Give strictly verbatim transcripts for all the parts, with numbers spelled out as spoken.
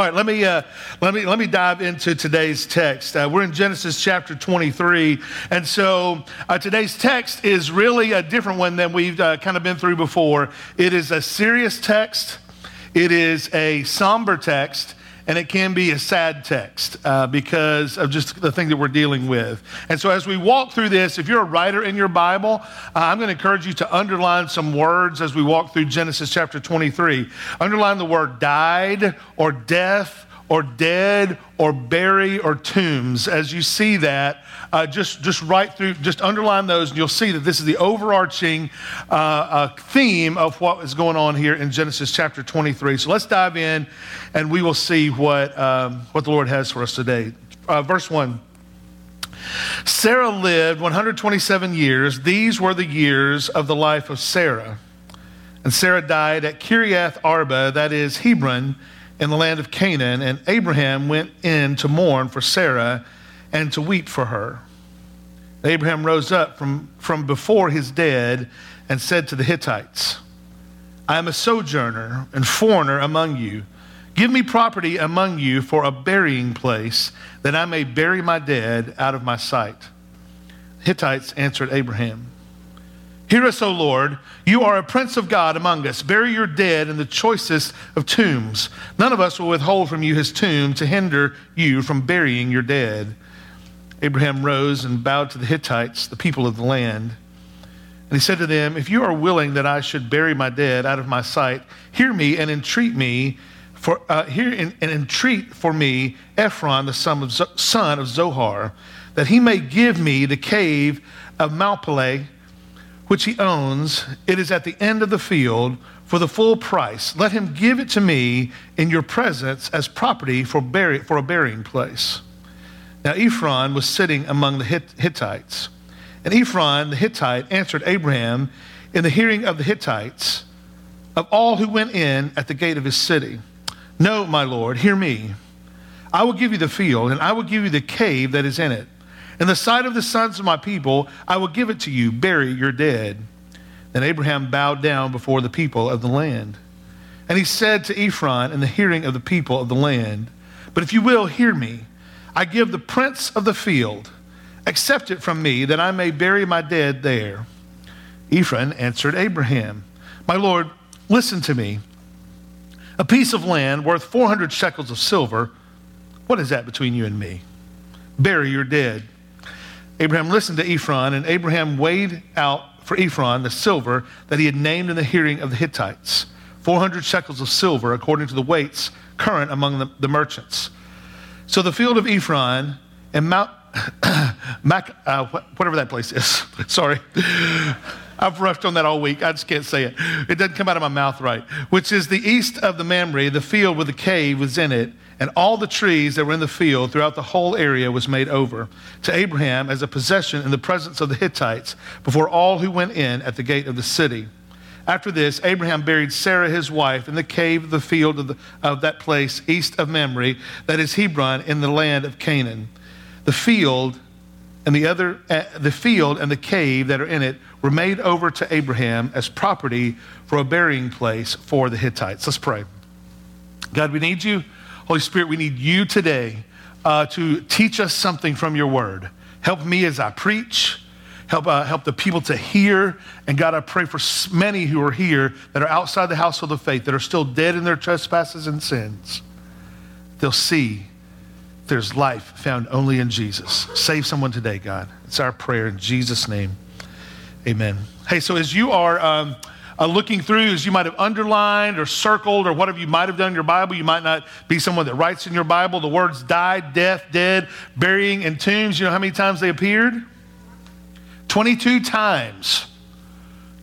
All right, let me uh, let me let me dive into today's text. Uh, we're in Genesis chapter twenty-three, and so uh, today's text is really a different one than we've uh, kind of been through before. It is a serious text. It is a somber text. And it can be a sad text uh, because of just the thing that we're dealing with. And so as we walk through this, if you're a writer in your Bible, uh, I'm going to encourage you to underline some words as we walk through Genesis chapter twenty-three. Underline the word died or death or dead or bury or tombs. As you see that, uh, just, just write through, just underline those, and you'll see that this is the overarching uh, uh, theme of what is going on here in Genesis chapter twenty-three. So let's dive in, and we will see what, um, what the Lord has for us today. Uh, verse one. Sarah lived one hundred twenty-seven years. These were the years of the life of Sarah. And Sarah died at Kiriath Arba, that is Hebron, in the land of Canaan, and Abraham went in to mourn for Sarah and to weep for her. Abraham rose up from, from before his dead and said to the Hittites, I am a sojourner and foreigner among you. Give me property among you for a burying place, that I may bury my dead out of my sight. The Hittites answered Abraham, Hear us, O Lord, you are a prince of God among us. Bury your dead in the choicest of tombs. None of us will withhold from you his tomb to hinder you from burying your dead. Abraham rose and bowed to the Hittites, the people of the land. And he said to them, If you are willing that I should bury my dead out of my sight, hear me and entreat me for uh, hear and, and entreat for me Ephron, the son of, son of Zohar, that he may give me the cave of Machpelah, which he owns. It is at the end of the field for the full price. Let him give it to me in your presence as property for, bury, for a burying place. Now Ephron was sitting among the Hittites. And Ephron the Hittite answered Abraham in the hearing of the Hittites, of all who went in at the gate of his city. No, my Lord, hear me. I will give you the field, and I will give you the cave that is in it. In the sight of the sons of my people, I will give it to you. Bury your dead. Then Abraham bowed down before the people of the land. And he said to Ephron in the hearing of the people of the land, But if you will hear me, I give the prince of the field. Accept it from me, that I may bury my dead there. Ephron answered Abraham, My Lord, listen to me. A piece of land worth four hundred shekels of silver. What is that between you and me? Bury your dead. Abraham listened to Ephron, and Abraham weighed out for Ephron the silver that he had named in the hearing of the Hittites, four hundred shekels of silver, according to the weights current among the, the merchants. So the field of Ephron and Mount, Mac, uh, whatever that place is, sorry, I've rushed on that all week. I just can't say it. It doesn't come out of my mouth right. Which is the east of the Mamre, the field with the cave was in it, and all the trees that were in the field throughout the whole area was made over to Abraham as a possession in the presence of the Hittites before all who went in at the gate of the city. After this, Abraham buried Sarah, his wife, in the cave of the field of, the, of that place east of Mamre, that is Hebron, in the land of Canaan. The field and the other, uh, the field and the cave that are in it were made over to Abraham as property for a burying place for the Hittites. Let's pray. God, we need you. Holy Spirit, we need you today uh, to teach us something from your word. Help me as I preach. Help uh, help the people to hear. And God, I pray for many who are here that are outside the household of faith, that are still dead in their trespasses and sins. They'll see there's life found only in Jesus. Save someone today, God. It's our prayer in Jesus' name. Amen. Hey, so as you are um, uh, looking through, as you might have underlined or circled or whatever you might have done in your Bible, you might not be someone that writes in your Bible the words died, death, dead, burying, and tombs. You know how many times they appeared? twenty-two times.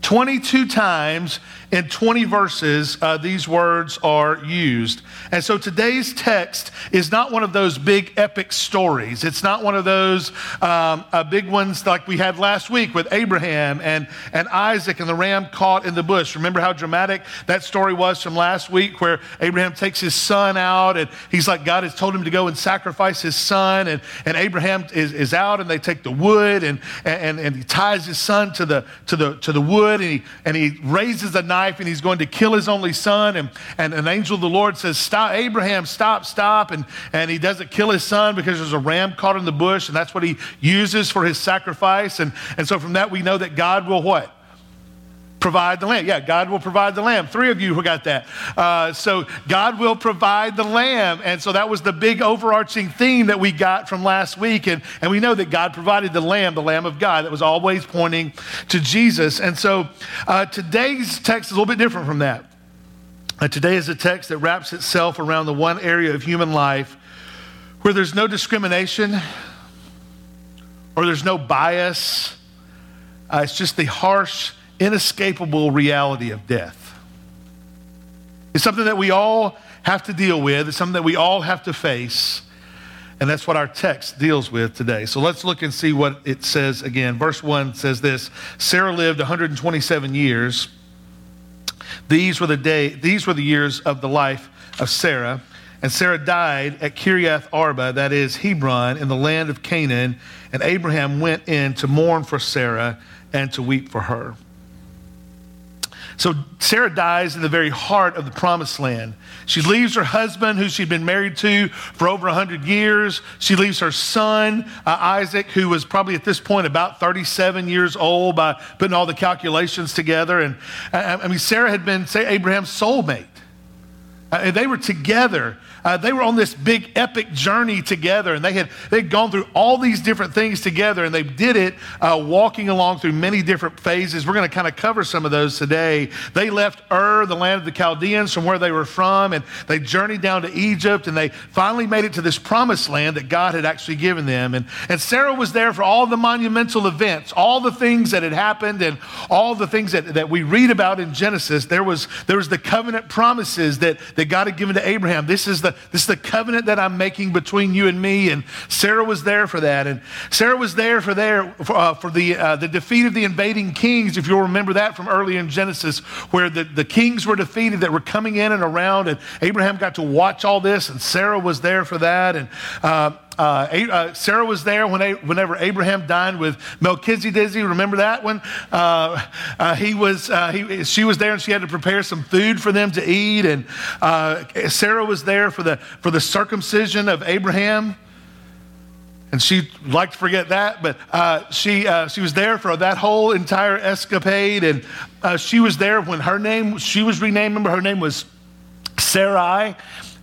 twenty-two times in twenty verses, uh, these words are used. And so today's text is not one of those big epic stories. It's not one of those um, uh, big ones like we had last week with Abraham and, and Isaac and the ram caught in the bush. Remember how dramatic that story was from last week where Abraham takes his son out and he's like, God has told him to go and sacrifice his son. And, and Abraham is, is out and they take the wood and, and, and he ties his son to the, to the, to the wood and he, and he raises a knife knife and he's going to kill his only son. And, and an angel of the Lord says, stop, Abraham, stop, stop. And, and he doesn't kill his son because there's a ram caught in the bush, and that's what he uses for his sacrifice. And, and so from that, we know that God will what? Provide the lamb. Yeah, God will provide the lamb. Three of you who got that. Uh, so God will provide the lamb. And so that was the big overarching theme that we got from last week. And, and we know that God provided the lamb, the Lamb of God, that was always pointing to Jesus. And so uh, today's text is a little bit different from that. Uh, today is a text that wraps itself around the one area of human life where there's no discrimination or there's no bias. Uh, it's just the harsh, inescapable reality of death. It's something that we all have to deal with. It's something that we all have to face. And that's what our text deals with today. So let's look and see what it says again. Verse one says this: Sarah lived one hundred twenty-seven years. These were the day, these were the years of the life of Sarah. And Sarah died at Kiriath Arba, that is Hebron, in the land of Canaan. And Abraham went in to mourn for Sarah and to weep for her. So Sarah dies in the very heart of the promised land. She leaves her husband, who she'd been married to for over one hundred years. She leaves her son, uh, Isaac, who was probably at this point about thirty-seven years old by putting all the calculations together. And I, I mean, Sarah had been, say, Abraham's soulmate. Uh, they were together. Uh, they were on this big epic journey together, and they had they'd gone through all these different things together, and they did it uh, walking along through many different phases. We're going to kind of cover some of those today. They left Ur, the land of the Chaldeans, from where they were from, and they journeyed down to Egypt, and they finally made it to this promised land that God had actually given them. And, and Sarah was there for all the monumental events, all the things that had happened, and all the things that, that we read about in Genesis. There was, there was the covenant promises that, that God had given to Abraham. This is the This is the covenant that I'm making between you and me. And Sarah was there for that. And Sarah was there for there for, uh, for the uh, the defeat of the invading kings, if you'll remember that from earlier in Genesis, where the, the kings were defeated that were coming in and around. And Abraham got to watch all this, and Sarah was there for that. And uh, Uh, uh, Sarah was there when, whenever Abraham dined with Melchizedek. Remember that one? Uh, uh, he was. Uh, he, she was there, and she had to prepare some food for them to eat. And uh, Sarah was there for the for the circumcision of Abraham. And she liked to forget that, but uh, she uh, she was there for that whole entire escapade. And uh, she was there when her name she was renamed. Remember, her name was Sarai.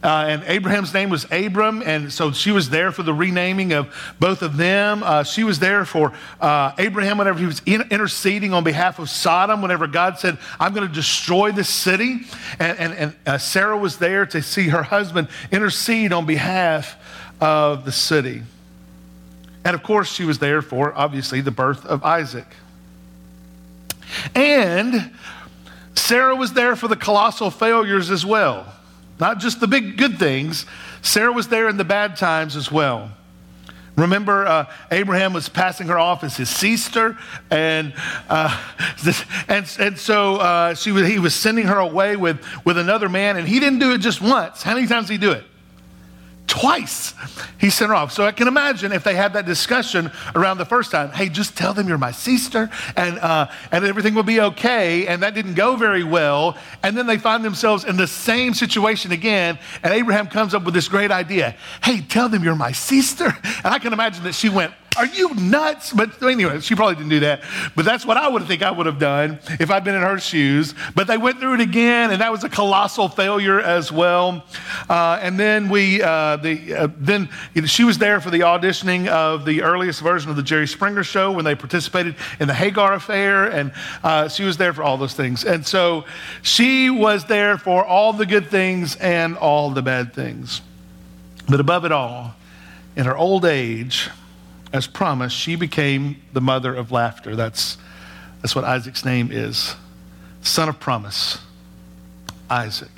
Uh, and Abraham's name was Abram, and so she was there for the renaming of both of them. Uh, she was there for uh, Abraham whenever he was in, interceding on behalf of Sodom, whenever God said, I'm going to destroy this city. And, and, and uh, Sarah was there to see her husband intercede on behalf of the city. And of course, she was there for, obviously, the birth of Isaac. And Sarah was there for the colossal failures as well. Not just the big good things. Sarah was there in the bad times as well. Remember, uh, Abraham was passing her off as his sister, and uh, and and so uh, she was, he was sending her away with with another man, and he didn't do it just once. How many times did he do it? Twice. He sent her off. So I can imagine if they had that discussion around the first time, hey, just tell them you're my sister, and uh, and everything will be okay. And that didn't go very well. And then they find themselves in the same situation again. And Abraham comes up with this great idea. Hey, tell them you're my sister. And I can imagine that she went, are you nuts? But anyway, she probably didn't do that. But that's what I would think I would have done if I'd been in her shoes. But they went through it again, and that was a colossal failure as well. Uh, and then we, uh, the uh, then she was there for the auditioning of the earliest version of the Jerry Springer Show when they participated in the Hagar affair, and uh, she was there for all those things. And so she was there for all the good things and all the bad things. But above it all, in her old age, as promised, she became the mother of laughter. That's, that's what Isaac's name is. Son of promise, Isaac.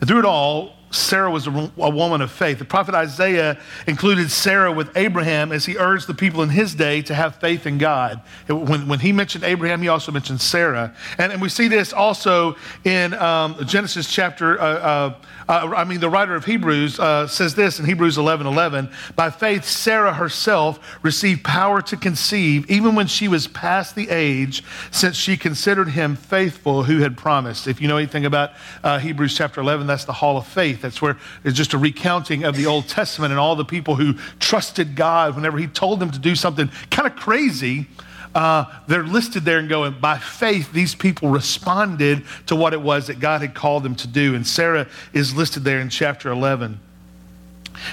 And through it all, Sarah was a, a woman of faith. The prophet Isaiah included Sarah with Abraham as he urged the people in his day to have faith in God. It, when, when he mentioned Abraham, he also mentioned Sarah. And, and we see this also in um, Genesis chapter, uh, uh, uh, I mean, the writer of Hebrews uh, says this in Hebrews eleven eleven. By faith, Sarah herself received power to conceive even when she was past the age, since she considered him faithful who had promised. If you know anything about uh, Hebrews chapter eleven, that's the hall of faith. That's where it's just a recounting of the Old Testament and all the people who trusted God whenever he told them to do something kind of crazy. Uh, they're listed there and going, by faith, these people responded to what it was that God had called them to do. And Sarah is listed there in chapter eleven.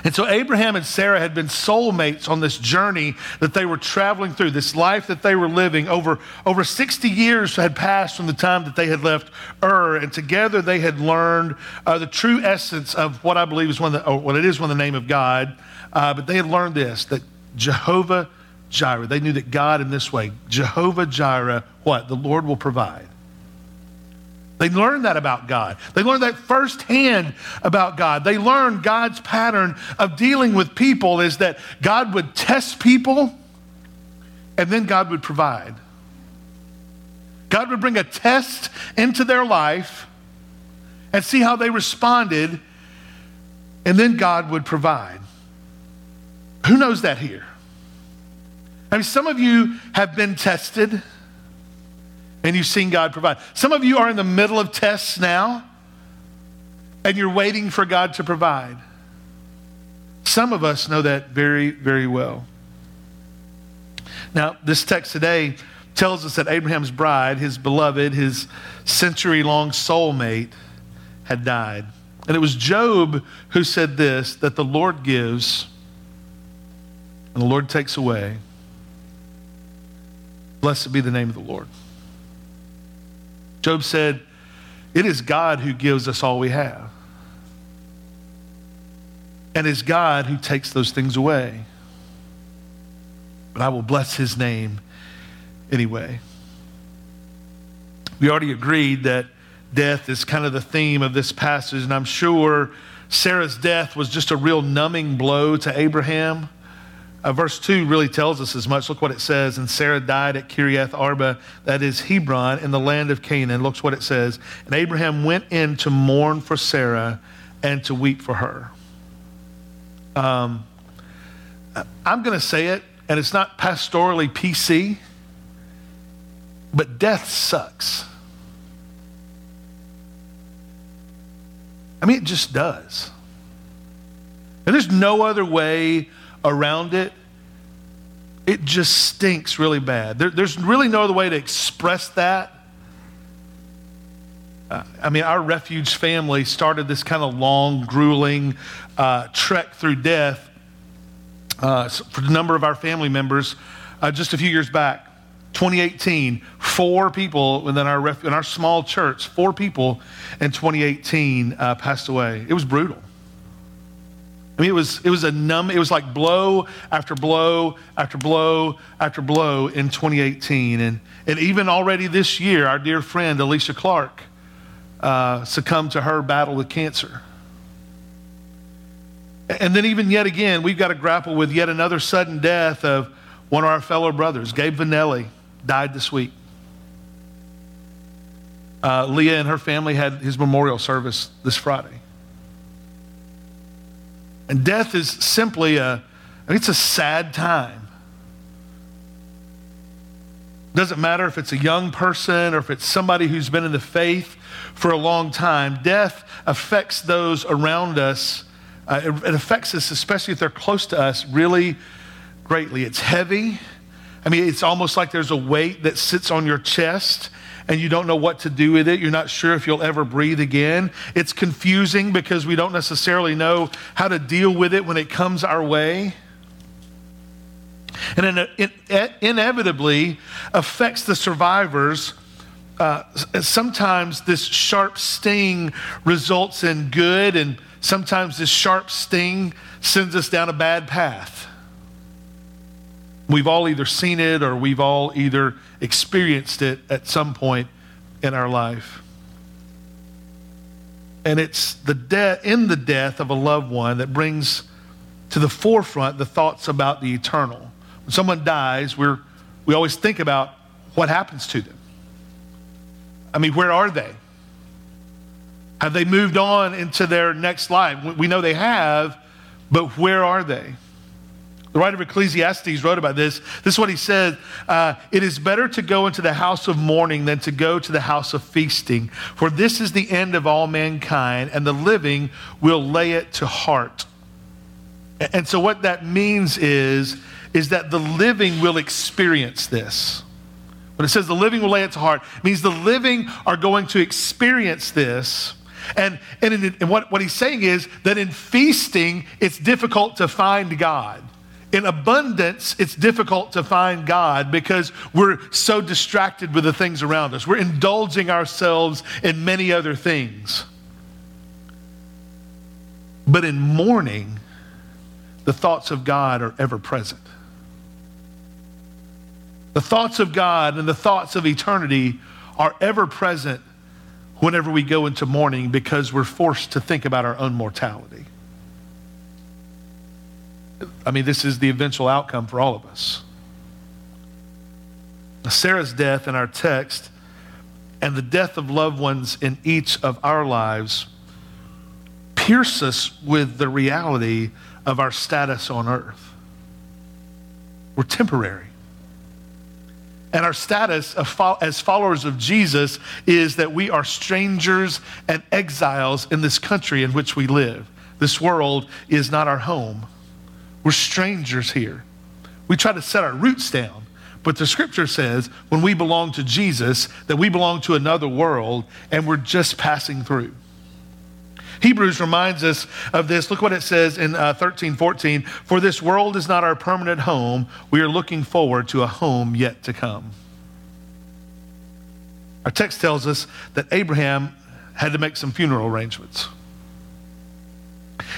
And so Abraham and Sarah had been soulmates on this journey that they were traveling through, this life that they were living. Over, over sixty years had passed from the time that they had left Ur, and together they had learned uh, the true essence of what I believe is one of the, or what it is one of the name of God. Uh, but they had learned this, that Jehovah Jireh, they knew that God in this way, Jehovah Jireh, what? The Lord will provide. They learned that about God. They learned that firsthand about God. They learned God's pattern of dealing with people is that God would test people and then God would provide. God would bring a test into their life and see how they responded, and then God would provide. Who knows that here? I mean, some of you have been tested and you've seen God provide. Some of you are in the middle of tests now, and you're waiting for God to provide. Some of us know that very, very well. Now, this text today tells us that Abraham's bride, his beloved, his century-long soulmate, had died. And it was Job who said this, that the Lord gives and the Lord takes away. Blessed be the name of the Lord. Job said, it is God who gives us all we have. And it's God who takes those things away. But I will bless his name anyway. We already agreed that death is kind of the theme of this passage, and I'm sure Sarah's death was just a real numbing blow to Abraham. Uh, verse two really tells us as much. Look what it says. And Sarah died at Kiriath Arba, that is Hebron, in the land of Canaan. Look what it says. And Abraham went in to mourn for Sarah and to weep for her. Um, I'm going to say it, and it's not pastorally P C, but death sucks. I mean, it just does. And there's no other way around it. It just stinks really bad. There, there's really no other way to express that. Uh, I mean, our Refuge family started this kind of long, grueling uh, trek through death uh, for a number of our family members uh, just a few years back. twenty eighteen, four people within our ref- in our small church, four people in twenty eighteen uh, passed away. It was brutal. I mean, it was, it was a numb, it was like blow after blow after blow after blow in twenty eighteen. And, and even already this year, our dear friend, Alicia Clark, uh, succumbed to her battle with cancer. And then even yet again, we've got to grapple with yet another sudden death of one of our fellow brothers. Gabe Vanelli died this week. Uh, Leah and her family had his memorial service this Friday. And death is simply a, I mean, it's a sad time. Doesn't matter if it's a young person or if it's somebody who's been in the faith for a long time. Death affects those around us. Uh, it, it affects us, especially if they're close to us, really greatly. It's heavy. I mean, it's almost like there's a weight that sits on your chest and you don't know what to do with it. You're not sure if you'll ever breathe again. It's confusing because we don't necessarily know how to deal with it when it comes our way. And it inevitably affects the survivors. Uh, sometimes this sharp sting results in good, and sometimes this sharp sting sends us down a bad path. We've all either seen it or we've all either experienced it at some point in our life. And it's the de- in the death of a loved one that brings to the forefront the thoughts about the eternal. When someone dies, we're, we always think about what happens to them. I mean, where are they? Have they moved on into their next life? We know they have, but where are they? The writer of Ecclesiastes wrote about this. This is what he said. Uh, it is better to go into the house of mourning than to go to the house of feasting. For this is the end of all mankind, and the living will lay it to heart. And so what that means is, is that the living will experience this. When it says the living will lay it to heart, it means the living are going to experience this. And, and, in, and what, what he's saying is that in feasting, it's difficult to find God. In abundance, it's difficult to find God because we're so distracted with the things around us. We're indulging ourselves in many other things. But in mourning, the thoughts of God are ever present. The thoughts of God and the thoughts of eternity are ever present whenever we go into mourning because we're forced to think about our own mortality. I mean, this is the eventual outcome for all of us. Sarah's death in our text and the death of loved ones in each of our lives pierce us with the reality of our status on earth. We're temporary. And our status of fo- as followers of Jesus is that we are strangers and exiles in this country in which we live. This world is not our home. We're strangers here. We try to set our roots down, but the scripture says when we belong to Jesus, that we belong to another world and we're just passing through. Hebrews reminds us of this. Look what it says in uh, thirteen, fourteen. For this world is not our permanent home. We are looking forward to a home yet to come. Our text tells us that Abraham had to make some funeral arrangements.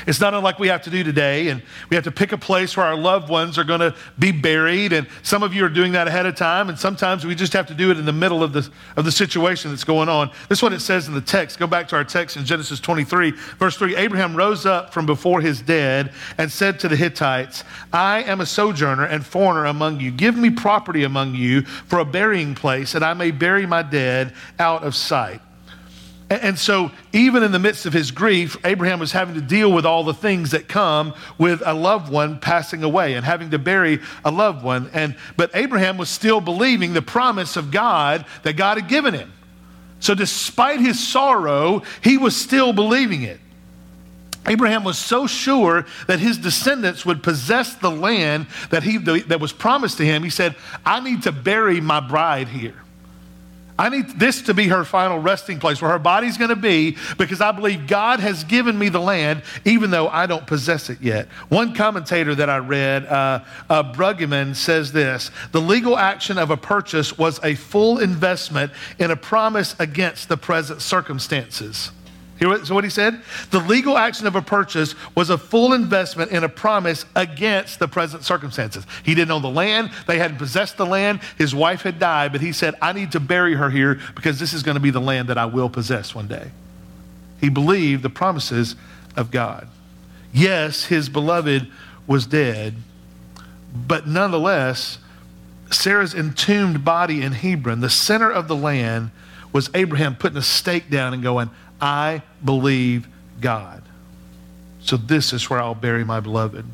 It's not unlike we have to do today, and we have to pick a place where our loved ones are going to be buried, and some of you are doing that ahead of time, and sometimes we just have to do it in the middle of the, of the situation that's going on. This is what it says in the text. Go back to our text in Genesis twenty-three, verse three. Abraham rose up from before his dead and said to the Hittites, I am a sojourner and foreigner among you. Give me property among you for a burying place, and I may bury my dead out of sight. And so even in the midst of his grief, Abraham was having to deal with all the things that come with a loved one passing away and having to bury a loved one. And but Abraham was still believing the promise of God that God had given him. So despite his sorrow, he was still believing it. Abraham was so sure that his descendants would possess the land that, he, that was promised to him. He said, I need to bury my bride here. I need this to be her final resting place where her body's going to be because I believe God has given me the land even though I don't possess it yet. One commentator that I read, uh, uh, Brueggemann, says this, the legal action of a purchase was a full investment in a promise against the present circumstances. Hear what, so what he said? The legal action of a purchase was a full investment in a promise against the present circumstances. He didn't own the land. They hadn't possessed the land. His wife had died, but he said, I need to bury her here because this is going to be the land that I will possess one day. He believed the promises of God. Yes, his beloved was dead, but nonetheless, Sarah's entombed body in Hebron, the center of the land, was Abraham putting a stake down and going, I believe God. So this is where I'll bury my beloved.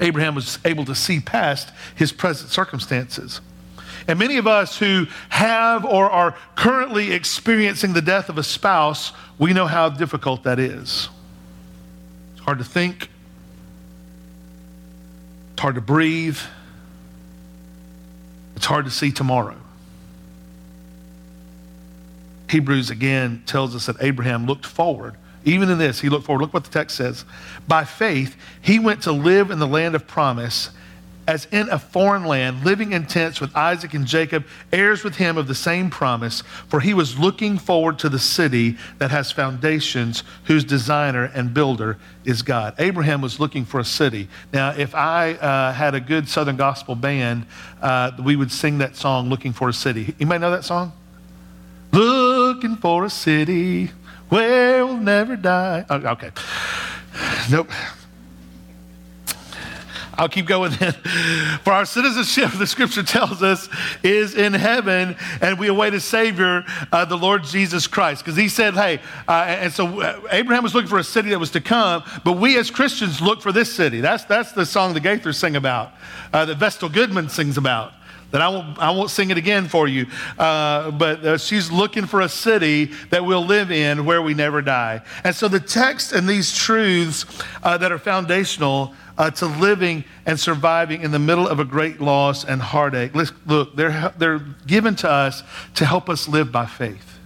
Abraham was able to see past his present circumstances. And many of us who have or are currently experiencing the death of a spouse, we know how difficult that is. It's hard to think. It's hard to breathe. It's hard to see tomorrow. Hebrews again tells us that Abraham looked forward. Even in this, he looked forward. Look what the text says. By faith, he went to live in the land of promise as in a foreign land, living in tents with Isaac and Jacob, heirs with him of the same promise, for he was looking forward to the city that has foundations, whose designer and builder is God. Abraham was looking for a city. Now, if I uh, had a good Southern gospel band, uh, we would sing that song, Looking for a City. You might know that song? Looking for a city We'll never die. Oh, okay. Nope. I'll keep going then. For our citizenship, the scripture tells us, is in heaven, and we await a Savior, uh, the Lord Jesus Christ. Because he said, hey, uh, and so Abraham was looking for a city that was to come, but we as Christians look for this city. That's that's the song the Gaithers sing about, uh, that Vestal Goodman sings about. That I won't, I won't sing it again for you. Uh, but uh, she's looking for a city that we'll live in where we never die. And so the text and these truths uh, that are foundational uh, to living and surviving in the middle of a great loss and heartache. Let's, look, they're, they're given to us to help us live by faith.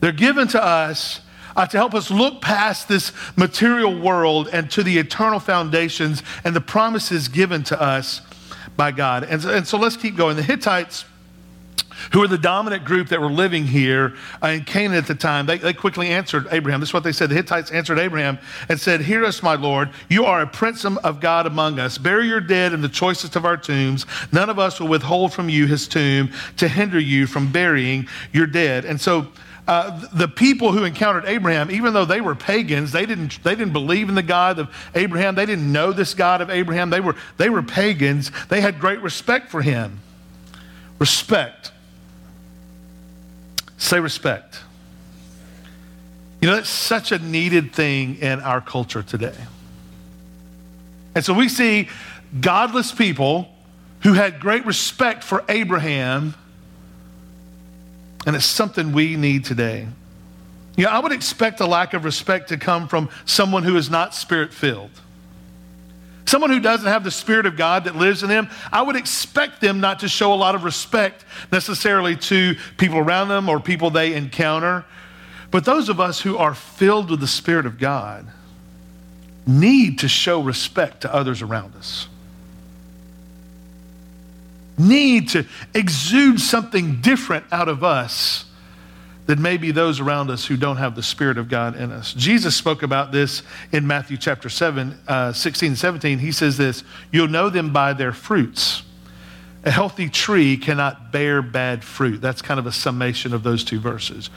They're given to us Uh, to help us look past this material world and to the eternal foundations and the promises given to us by God. And so, and so let's keep going. The Hittites, who were the dominant group that were living here uh, in Canaan at the time, they, they quickly answered Abraham. This is what they said. The Hittites answered Abraham and said, "Hear us, my Lord. You are a prince of God among us. Bury your dead in the choicest of our tombs. None of us will withhold from you his tomb to hinder you from burying your dead." And so Uh, the people who encountered Abraham, even though they were pagans, they didn't they didn't believe in the God of Abraham. They didn't know this God of Abraham. They were they were pagans. They had great respect for him. Respect. Say respect. You know, that's such a needed thing in our culture today. And so we see godless people who had great respect for Abraham. And it's something we need today. You know, I would expect a lack of respect to come from someone who is not spirit-filled. Someone who doesn't have the Spirit of God that lives in them, I would expect them not to show a lot of respect necessarily to people around them or people they encounter. But those of us who are filled with the Spirit of God need to show respect to others around us. Need to exude something different out of us than maybe those around us who don't have the Spirit of God in us. Jesus spoke about this in Matthew chapter seven, uh, sixteen and seventeen. He says this, "You'll know them by their fruits. A healthy tree cannot bear bad fruit." That's kind of a summation of those two verses.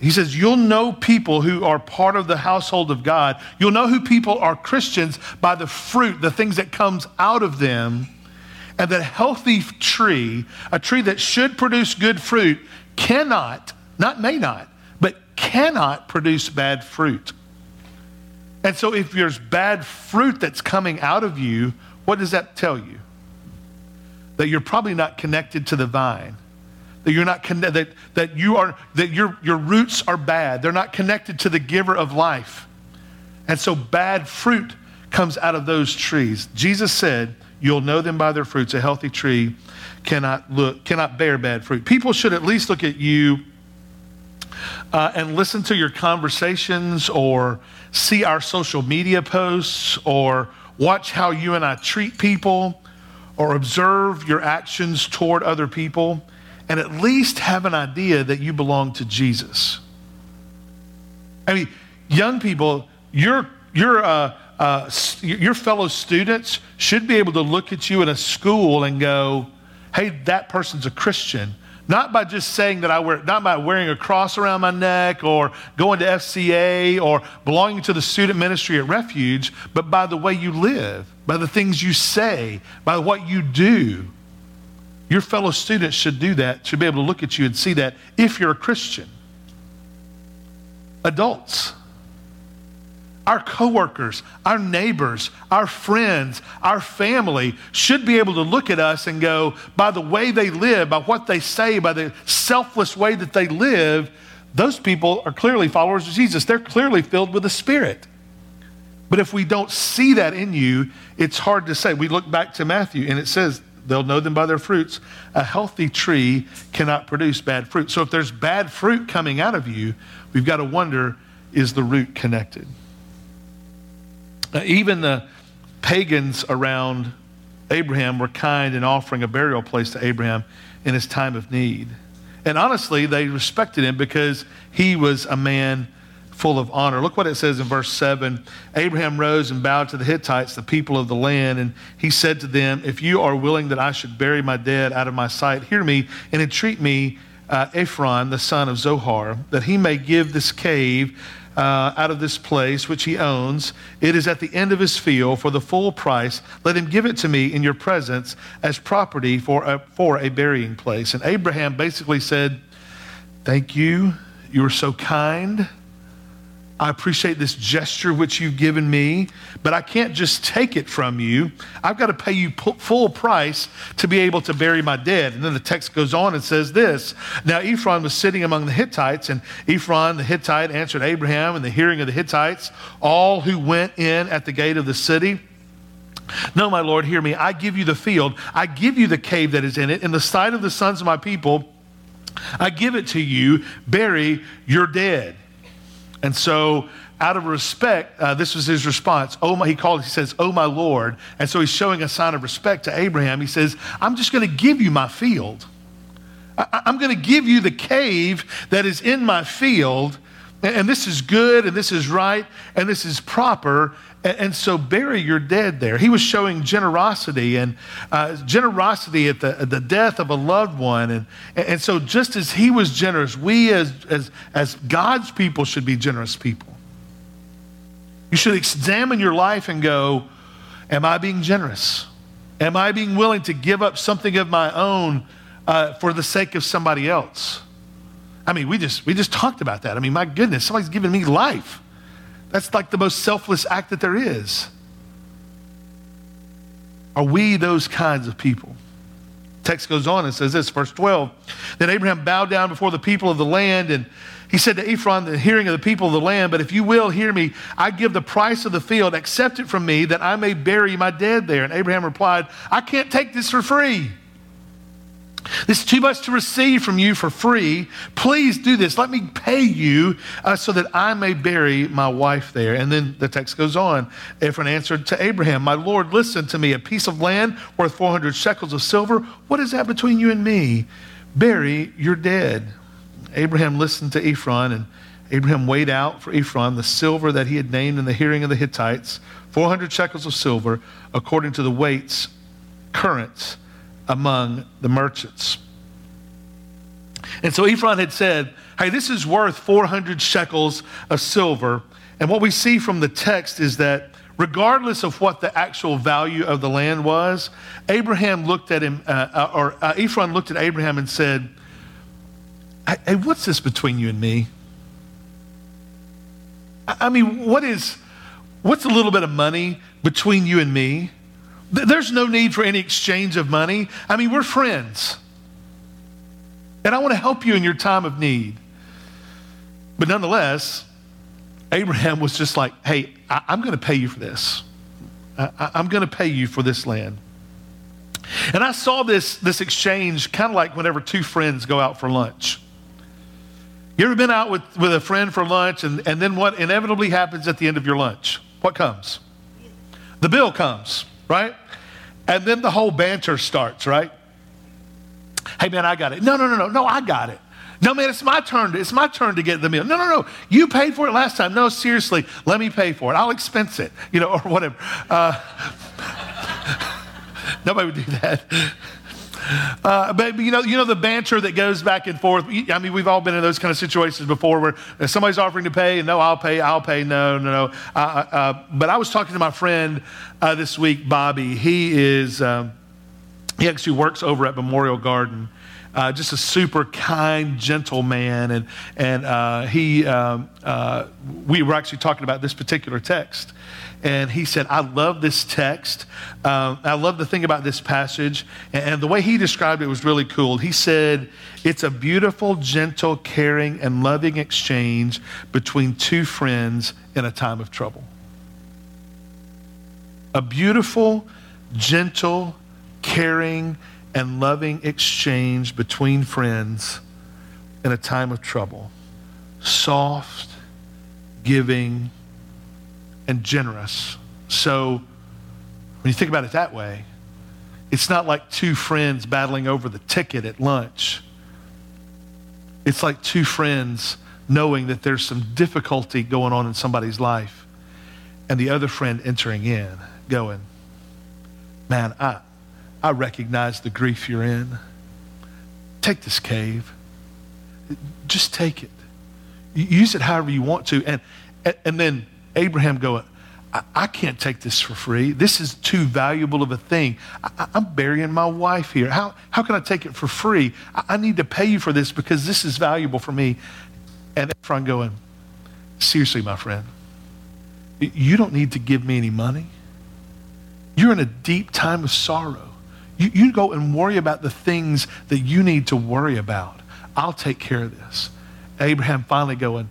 He says, you'll know people who are part of the household of God. You'll know who people are Christians by the fruit, the things that comes out of them. And that healthy tree, a tree that should produce good fruit, cannot, not may not, but cannot produce bad fruit. And so if there's bad fruit that's coming out of you, what does that tell you? That you're probably not connected to the vine. That you're not connected, that, that you are, that your your roots are bad. They're not connected to the giver of life. And so bad fruit comes out of those trees. Jesus said, "You'll know them by their fruits. A healthy tree cannot look, cannot bear bad fruit." People should at least look at you uh, and listen to your conversations or see our social media posts or watch how you and I treat people or observe your actions toward other people and at least have an idea that you belong to Jesus. I mean, young people, you're, you're, uh, Uh, your fellow students should be able to look at you in a school and go, "Hey, that person's a Christian." Not by just saying that I wear, not by wearing a cross around my neck or going to F C A or belonging to the student ministry at Refuge, but by the way you live, by the things you say, by what you do. Your fellow students should do that, should be able to look at you and see that if you're a Christian. Adults. Our coworkers, our neighbors, our friends, our family should be able to look at us and go, by the way they live, by what they say, by the selfless way that they live, those people are clearly followers of Jesus. They're clearly filled with the Spirit. But if we don't see that in you, it's hard to say. We look back to Matthew and it says, "They'll know them by their fruits. A healthy tree cannot produce bad fruit." So if there's bad fruit coming out of you, we've got to wonder, is the root connected? Now, even the pagans around Abraham were kind in offering a burial place to Abraham in his time of need. And honestly, they respected him because he was a man full of honor. Look what it says in verse seven. "Abraham rose and bowed to the Hittites, the people of the land. And he said to them, 'If you are willing that I should bury my dead out of my sight, hear me and entreat me uh, Ephron, the son of Zohar, that he may give this cave uh, out of this place which he owns. It is at the end of his field for the full price. Let him give it to me in your presence as property for a, for a burying place. And Abraham basically said, thank you. You are so kind. I appreciate this gesture which you've given me, but I can't just take it from you. I've got to pay you p- full price to be able to bury my dead. And then the text goes on and says this. Now Ephron was sitting among the Hittites, and Ephron the Hittite answered Abraham in the hearing of the Hittites, all who went in at the gate of the city. No, my Lord, hear me. I give you the field. I give you the cave that is in it. In the sight of the sons of my people, I give it to you. Bury your dead. And so out of respect, uh, this was his response. Oh my, he called, he says, oh my Lord. And so he's showing a sign of respect to Abraham. He says, I'm just going to give you my field. I- I'm going to give you the cave that is in my field. And, and this is good, and this is right, and this is proper. And, and so bury your dead there. He was showing generosity, and uh, generosity at the, at the death of a loved one. And, and so just as he was generous, we as, as, as God's people should be generous people. You should examine your life and go, am I being generous? Am I being willing to give up something of my own uh, for the sake of somebody else? I mean, we just we just talked about that. I mean, my goodness, somebody's giving me life. That's like the most selfless act that there is. Are we those kinds of people? Text goes on and says this, verse twelve. Then Abraham bowed down before the people of the land, and he said to Ephron, the hearing of the people of the land, but if you will hear me, I give the price of the field, accept it from me, that I may bury my dead there. And Abraham replied, I can't take this for free. This is too much to receive from you for free. Please do this. Let me pay you uh, so that I may bury my wife there. And then the text goes on. Ephron answered to Abraham, my Lord, listen to me. A piece of land worth four hundred shekels of silver. What is that between you and me? Bury your dead. Abraham listened to Ephron, and Abraham weighed out for Ephron the silver that he had named in the hearing of the Hittites, four hundred shekels of silver, according to the weights, currents, among the merchants. And so Ephron had said, hey, this is worth four hundred shekels of silver. And what we see from the text is that regardless of what the actual value of the land was, Abraham looked at him, uh, or uh, Ephron looked at Abraham and said, hey, what's this between you and me? I mean, what is, what's a little bit of money between you and me? There's no need for any exchange of money. I mean, we're friends. And I want to help you in your time of need. But nonetheless, Abraham was just like, hey, I- I'm going to pay you for this. I- I'm going to pay you for this land. And I saw this, this exchange kind of like whenever two friends go out for lunch. You ever been out with, with a friend for lunch, and, and then what inevitably happens at the end of your lunch? What comes? The bill comes. Right? And then the whole banter starts, right? Hey, man, I got it. No, no, no, no, no, I got it. No, man, it's my turn. To, it's my turn to get the meal. No, no, no, you paid for it last time. No, seriously, let me pay for it. I'll expense it, you know, or whatever. Uh, nobody would do that. Uh, but you know, you know the banter that goes back and forth. I mean, we've all been in those kind of situations before, where somebody's offering to pay, and no, I'll pay, I'll pay, no, no, no. Uh, uh, but I was talking to my friend uh, this week, Bobby. He is um, he actually works over at Memorial Garden. Uh, just a super kind, gentle man, and and uh, he um, uh, we were actually talking about this particular text. And he said, I love this text. Um, I love the thing about this passage. And, and the way he described it was really cool. He said, it's a beautiful, gentle, caring, and loving exchange between two friends in a time of trouble. A beautiful, gentle, caring, and loving exchange between friends in a time of trouble. Soft, giving, and generous. So when you think about it that way, it's not like two friends battling over the ticket at lunch. It's like two friends knowing that there's some difficulty going on in somebody's life, and the other friend entering in, going, man, I, I recognize the grief you're in. Take this cave. Just take it. Use it however you want to. And and then Abraham going, I, I can't take this for free. This is too valuable of a thing. I, I'm burying my wife here. How how can I take it for free? I, I need to pay you for this because this is valuable for me. And Ephron going, seriously, my friend, you don't need to give me any money. You're in a deep time of sorrow. You, you go and worry about the things that you need to worry about. I'll take care of this. Abraham finally going,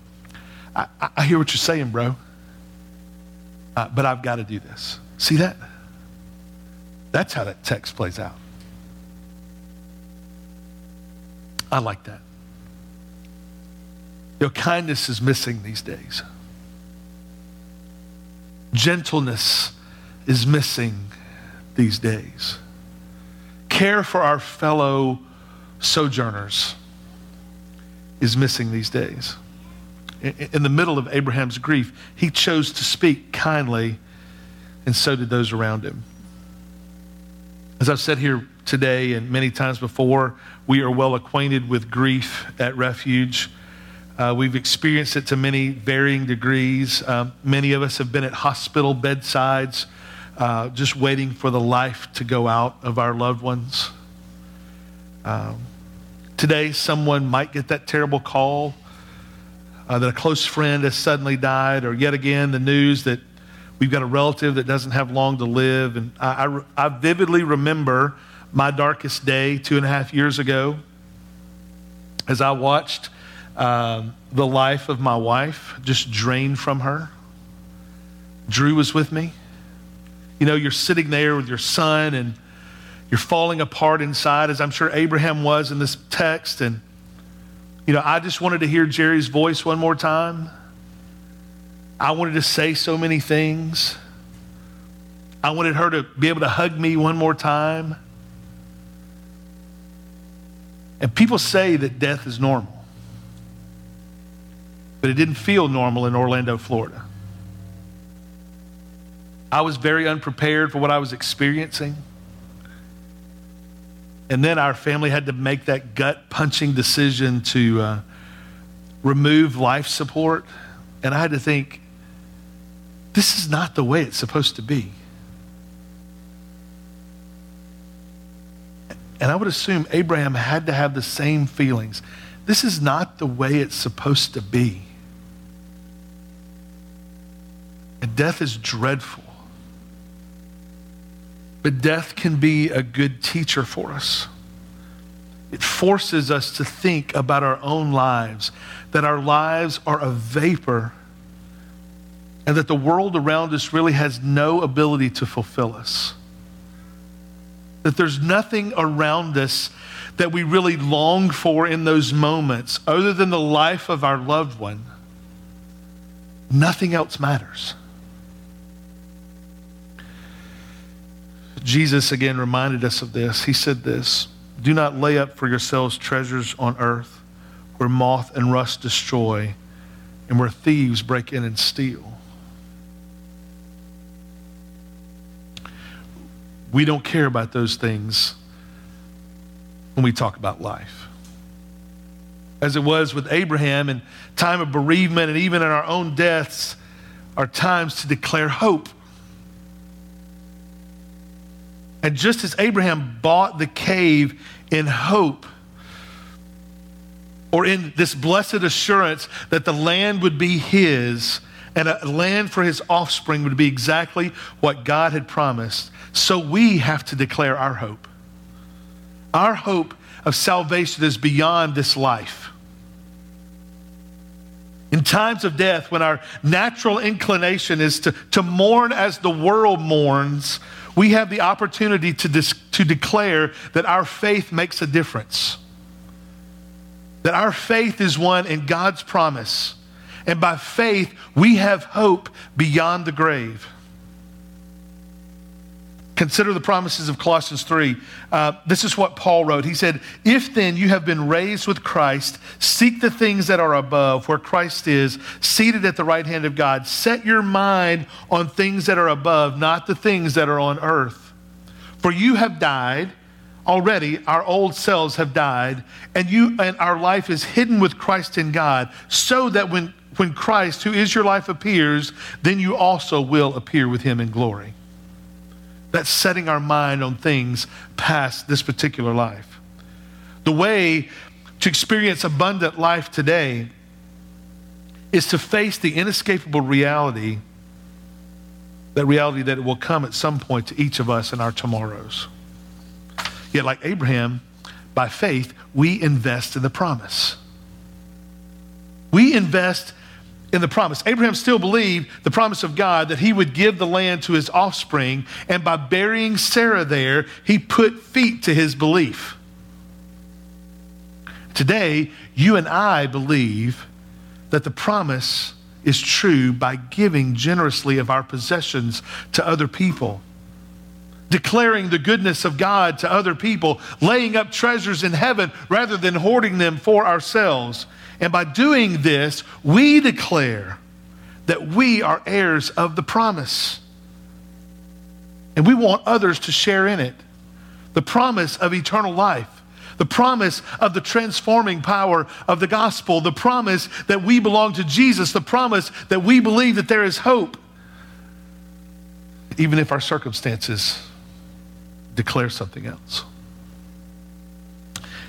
I, I hear what you're saying, bro, uh, but I've got to do this. See that? That's how that text plays out. I like that. Your kindness is missing these days. Gentleness is missing these days. Care for our fellow sojourners is missing these days. In the middle of Abraham's grief, he chose to speak kindly, and so did those around him. As I've said here today and many times before, we are well acquainted with grief at Refuge. Uh, we've experienced it to many varying degrees. Um, many of us have been at hospital bedsides, uh, just waiting for the life to go out of our loved ones. Um, today, someone might get that terrible call uh, that a close friend has suddenly died, or yet again, the news that we've got a relative that doesn't have long to live. And I, I, I vividly remember my darkest day two and a half years ago as I watched Um, the life of my wife just drained from her. Drew was with me. You know, you're sitting there with your son and you're falling apart inside, as I'm sure Abraham was in this text. And, you know, I just wanted to hear Jerry's voice one more time. I wanted to say so many things. I wanted her to be able to hug me one more time. And people say that death is normal. But it didn't feel normal in Orlando, Florida. I was very unprepared for what I was experiencing. And then our family had to make that gut-punching decision to uh, remove life support. And I had to think, this is not the way it's supposed to be. And I would assume Abraham had to have the same feelings. This is not the way it's supposed to be. And death is dreadful. But death can be a good teacher for us. It forces us to think about our own lives, that our lives are a vapor, and that the world around us really has no ability to fulfill us. That there's nothing around us that we really long for in those moments, other than the life of our loved one. Nothing else matters. Jesus again reminded us of this. He said this, "Do not lay up for yourselves treasures on earth where moth and rust destroy and where thieves break in and steal." We don't care about those things when we talk about life. As it was with Abraham, in time of bereavement and even in our own deaths, are times to declare hope. And just as Abraham bought the cave in hope, or in this blessed assurance that the land would be his and a land for his offspring would be exactly what God had promised, so we have to declare our hope. Our hope of salvation is beyond this life. In times of death, when our natural inclination is to, to mourn as the world mourns, we have the opportunity to, dis, to declare that our faith makes a difference. That our faith is one in God's promise. And by faith, we have hope beyond the grave. Consider the promises of Colossians three. Uh, this is what Paul wrote. He said, "If then you have been raised with Christ, seek the things that are above, where Christ is, seated at the right hand of God. Set your mind on things that are above, not the things that are on earth. For you have died, already our old selves have died, and you and our life is hidden with Christ in God, so that when, when Christ, who is your life, appears, then you also will appear with him in glory. That's setting our mind on things past this particular life. The way to experience abundant life today is to face the inescapable reality, that reality that it will come at some point to each of us in our tomorrows. Yet like Abraham, by faith, we invest in the promise. We invest in the promise. Abraham still believed the promise of God that he would give the land to his offspring, and by burying Sarah there, he put feet to his belief. Today, you and I believe that the promise is true by giving generously of our possessions to other people, declaring the goodness of God to other people, laying up treasures in heaven rather than hoarding them for ourselves. And by doing this, we declare that we are heirs of the promise. And we want others to share in it. The promise of eternal life. The promise of the transforming power of the gospel. The promise that we belong to Jesus. The promise that we believe that there is hope, even if our circumstances declare something else.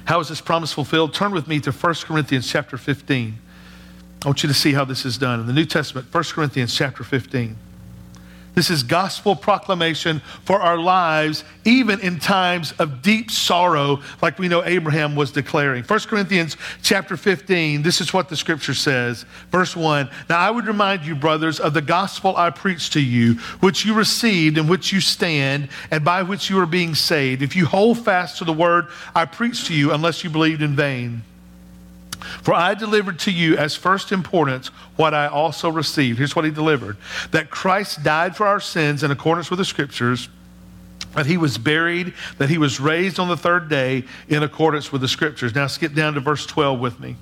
How is this promise fulfilled? Turn with me to First Corinthians chapter fifteen. I want you to see how this is done. In the New Testament, First Corinthians chapter fifteen. This is gospel proclamation for our lives, even in times of deep sorrow, like we know Abraham was declaring. First Corinthians chapter fifteen, this is what the scripture says. Verse one, now I would remind you, brothers, of the gospel I preached to you, which you received, in which you stand, and by which you are being saved, if you hold fast to the word I preached to you, unless you believed in vain. For I delivered to you as first importance what I also received. Here's what he delivered. That Christ died for our sins in accordance with the scriptures, that he was buried, that he was raised on the third day in accordance with the scriptures. Now skip down to verse twelve with me.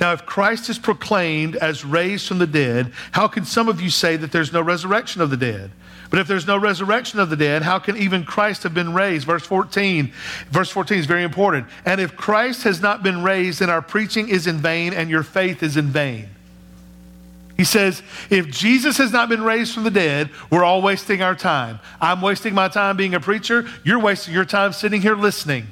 Now if Christ is proclaimed as raised from the dead, how can some of you say that there's no resurrection of the dead? But if there's no resurrection of the dead, how can even Christ have been raised? Verse fourteen. Verse fourteen is very important. And if Christ has not been raised, then our preaching is in vain and your faith is in vain. He says, if Jesus has not been raised from the dead, we're all wasting our time. I'm wasting my time being a preacher. You're wasting your time sitting here listening.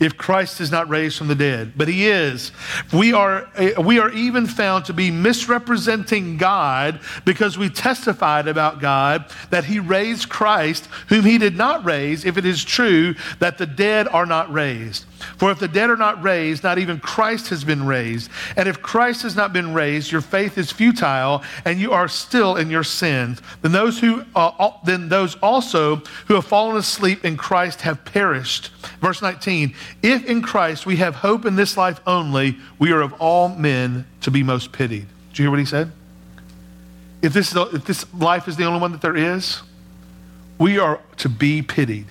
If Christ is not raised from the dead, but he is. We are, we are even found to be misrepresenting God because we testified about God that he raised Christ, whom he did not raise, if it is true that the dead are not raised. For if the dead are not raised, not even Christ has been raised. And if Christ has not been raised, your faith is futile, and you are still in your sins. Then those who, uh, then those also who have fallen asleep in Christ have perished. Verse nineteen, if in Christ we have hope in this life only, we are of all men to be most pitied. Did you hear what he said? If this, is the, if this life is the only one that there is, we are to be pitied.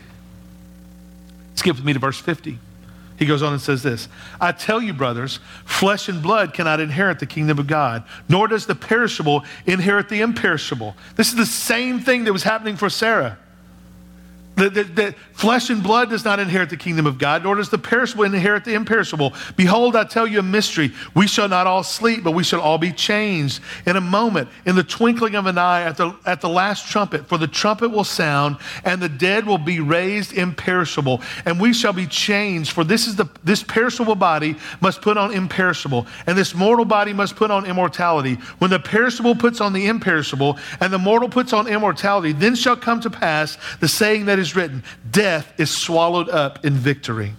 Skip with me to verse fifty. He goes on and says this, I tell you, brothers, flesh and blood cannot inherit the kingdom of God, nor does the perishable inherit the imperishable. This is the same thing that was happening for Sarah. That flesh and blood does not inherit the kingdom of God, nor does the perishable inherit the imperishable. Behold, I tell you a mystery. We shall not all sleep, but we shall all be changed in a moment, in the twinkling of an eye, at the, at the last trumpet. For the trumpet will sound, and the dead will be raised imperishable, and we shall be changed. For this is the this perishable body must put on imperishable, and this mortal body must put on immortality. When the perishable puts on the imperishable, and the mortal puts on immortality, then shall come to pass the saying that is is written, death is swallowed up in victory.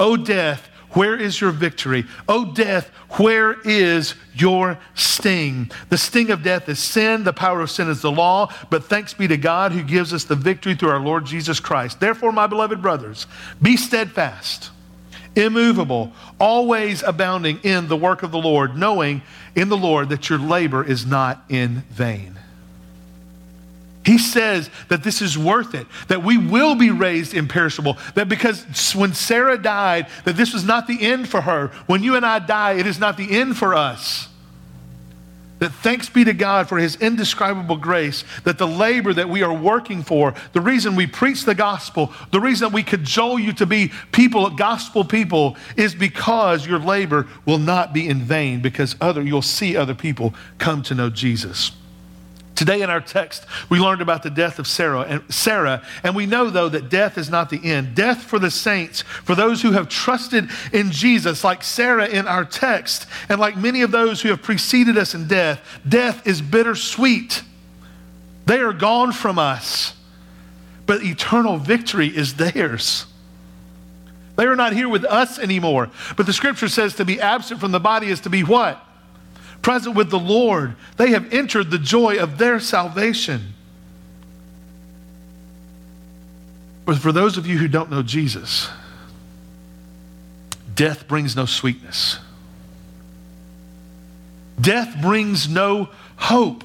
O death, where is your victory? O death, where is your sting? The sting of death is sin. The power of sin is the law. But thanks be to God who gives us the victory through our Lord Jesus Christ. Therefore, my beloved brothers, be steadfast, immovable, always abounding in the work of the Lord, knowing in the Lord that your labor is not in vain. He says that this is worth it, that we will be raised imperishable, that because when Sarah died, that this was not the end for her. When you and I die, it is not the end for us. That thanks be to God for his indescribable grace, that the labor that we are working for, the reason we preach the gospel, the reason we cajole you to be people, gospel people, is because your labor will not be in vain, because other you'll see other people come to know Jesus. Today in our text, we learned about the death of Sarah, and Sarah, and we know, though, that death is not the end. Death for the saints, for those who have trusted in Jesus, like Sarah in our text, and like many of those who have preceded us in death, death is bittersweet. They are gone from us, but eternal victory is theirs. They are not here with us anymore, but the scripture says to be absent from the body is to be what? Present with the Lord. They have entered the joy of their salvation. But for those of you who don't know Jesus, death brings no sweetness. Death brings no hope.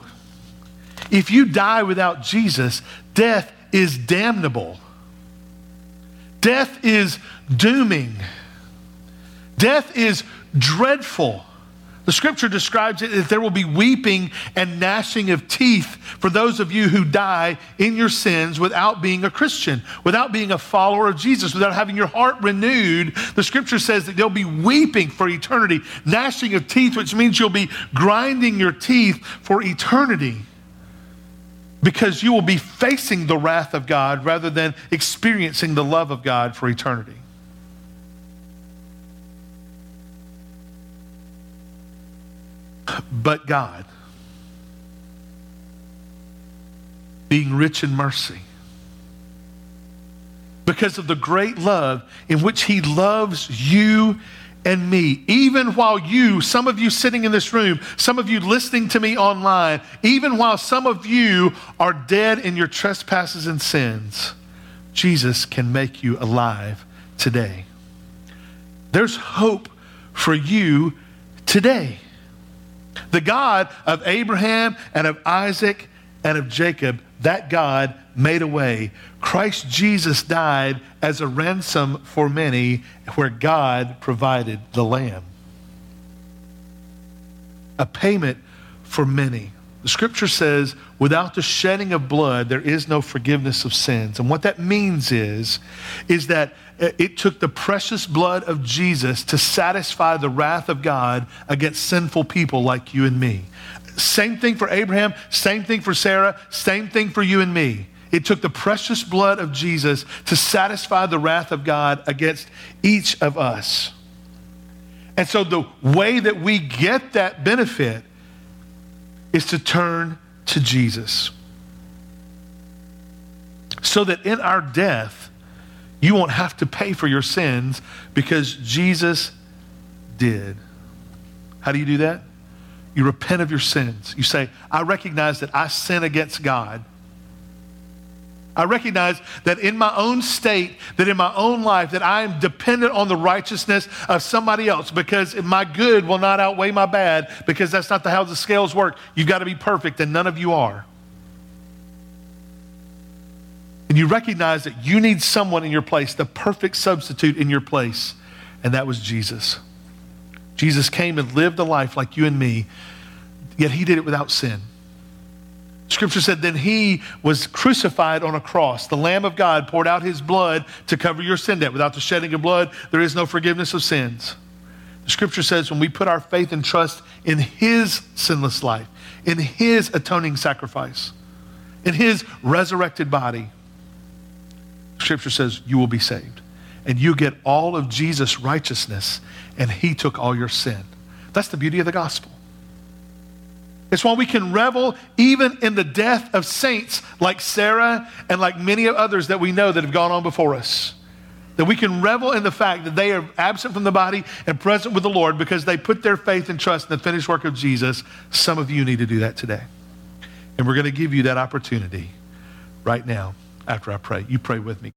If you die without Jesus, death is damnable. Death is dooming. Death is dreadful. The scripture describes it as there will be weeping and gnashing of teeth for those of you who die in your sins without being a Christian, without being a follower of Jesus, without having your heart renewed. The scripture says that there'll be weeping for eternity, gnashing of teeth, which means you'll be grinding your teeth for eternity because you will be facing the wrath of God rather than experiencing the love of God for eternity. But God, being rich in mercy, because of the great love in which he loves you and me, even while you, some of you sitting in this room, some of you listening to me online, even while some of you are dead in your trespasses and sins, Jesus can make you alive today. There's hope for you today. The God of Abraham and of Isaac and of Jacob, that God made a way. Christ Jesus died as a ransom for many, where God provided the lamb. A payment for many. The scripture says, without the shedding of blood, there is no forgiveness of sins. And what that means is, is that it took the precious blood of Jesus to satisfy the wrath of God against sinful people like you and me. Same thing for Abraham, same thing for Sarah, same thing for you and me. It took the precious blood of Jesus to satisfy the wrath of God against each of us. And so the way that we get that benefit is to turn to Jesus, so that in our death, you won't have to pay for your sins because Jesus did. How do you do that? You repent of your sins. You say, I recognize that I sin against God. I recognize that in my own state, that in my own life, that I am dependent on the righteousness of somebody else, because my good will not outweigh my bad, because that's not how the scales work. You've got to be perfect, and none of you are. And you recognize that you need someone in your place, the perfect substitute in your place, and that was Jesus. Jesus came and lived a life like you and me, yet he did it without sin. Scripture said, then he was crucified on a cross. The Lamb of God poured out his blood to cover your sin debt. Without the shedding of blood, there is no forgiveness of sins. The scripture says when we put our faith and trust in his sinless life, in his atoning sacrifice, in his resurrected body, scripture says you will be saved. And you get all of Jesus' righteousness, and he took all your sin. That's the beauty of the gospel. It's why we can revel even in the death of saints like Sarah and like many others that we know that have gone on before us. That we can revel in the fact that they are absent from the body and present with the Lord because they put their faith and trust in the finished work of Jesus. Some of you need to do that today. And we're going to give you that opportunity right now after I pray. You pray with me.